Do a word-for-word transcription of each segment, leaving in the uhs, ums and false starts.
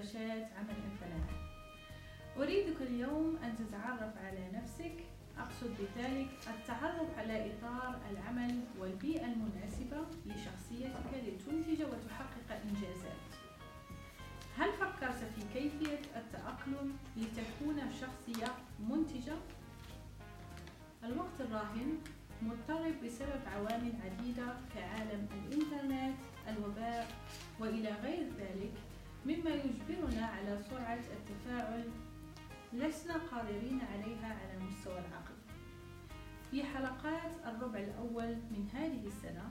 ورشات عمل الفلاحة. أريدك اليوم أن تتعرف على نفسك، أقصد بذلك التعرف على إطار العمل والبيئة المناسبة لشخصيتك لتنتج وتحقق إنجازات. هل فكرت في كيفية التأقلم لتكون شخصية منتجة؟ الوقت الراهن مضطرب بسبب عوامل عديدة كعالم الإنترنت، الوباء وإلى غير ذلك، مما يجبرنا على سرعة التفاعل لسنا قادرين عليها على مستوى العقل. في حلقات الربع الأول من هذه السنة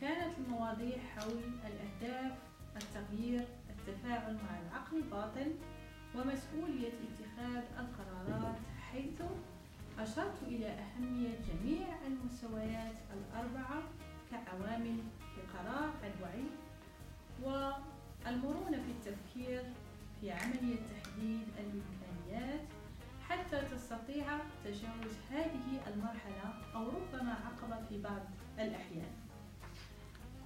كانت المواضيع حول الأهداف، التغيير، التفاعل مع العقل الباطن، ومسؤولية اتخاذ القرارات، حيث أشرت إلى أهمية جميع المستويات الأربعة كعوامل لقرار الوعي والمرونة في التفكير في عملية تحديد الإمكانيات حتى تستطيع تجاوز هذه المرحلة أو ربما عقبة في بعض الأحيان.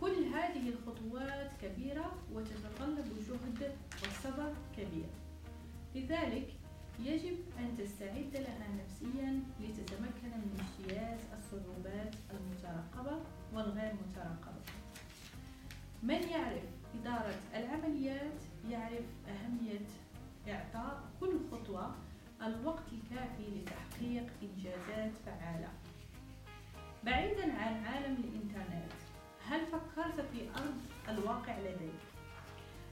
كل هذه الخطوات كبيرة وتتطلب جهد وصبر كبير، لذلك يجب أن تستعد لها نفسياً لتتمكن من اجتياز الصعوبات المترقبة والغير مترقبة. من يعرف إدارة العمليات يعرف أهمية إعطاء كل خطوة الوقت الكافي لتحقيق إنجازات فعالة. بعيداً عن عالم الإنترنت، هل فكرت في أرض الواقع لديك؟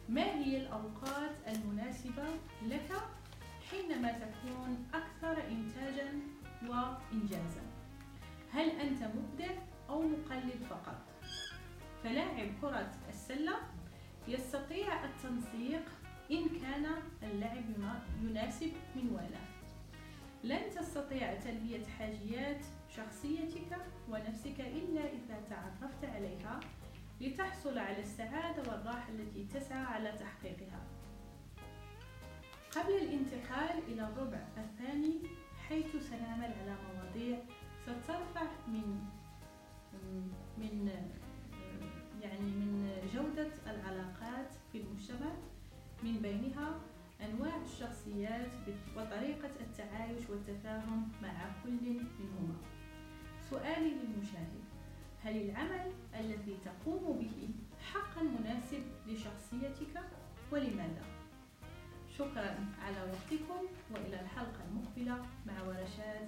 ما هي الأوقات المناسبة لك حينما تكون أكثر إنتاجاً وإنجازاً؟ هل أنت مبدع أو مقلد فقط؟ فلاعب كرة السلة يستطيع التنسيق إن كان اللعب ما يناسب منواله. لن تستطيع تلبية حاجيات شخصيتك ونفسك إلا إذا تعرفت عليها لتحصل على السعادة والراحة التي تسعى على تحقيقها. قبل الانتقال إلى الربع الثاني، حيث سنعمل على مواضيع سترفع من من يعني من جودة العلاقات في المجتمع، من بينها أنواع الشخصيات وطريقة التعايش والتفاهم مع كل منهما. سؤالي للمشاهد: هل العمل الذي تقوم به حقا مناسب لشخصيتك، ولماذا؟ شكرا على وقتكم، وإلى الحلقة المقبلة مع ورشات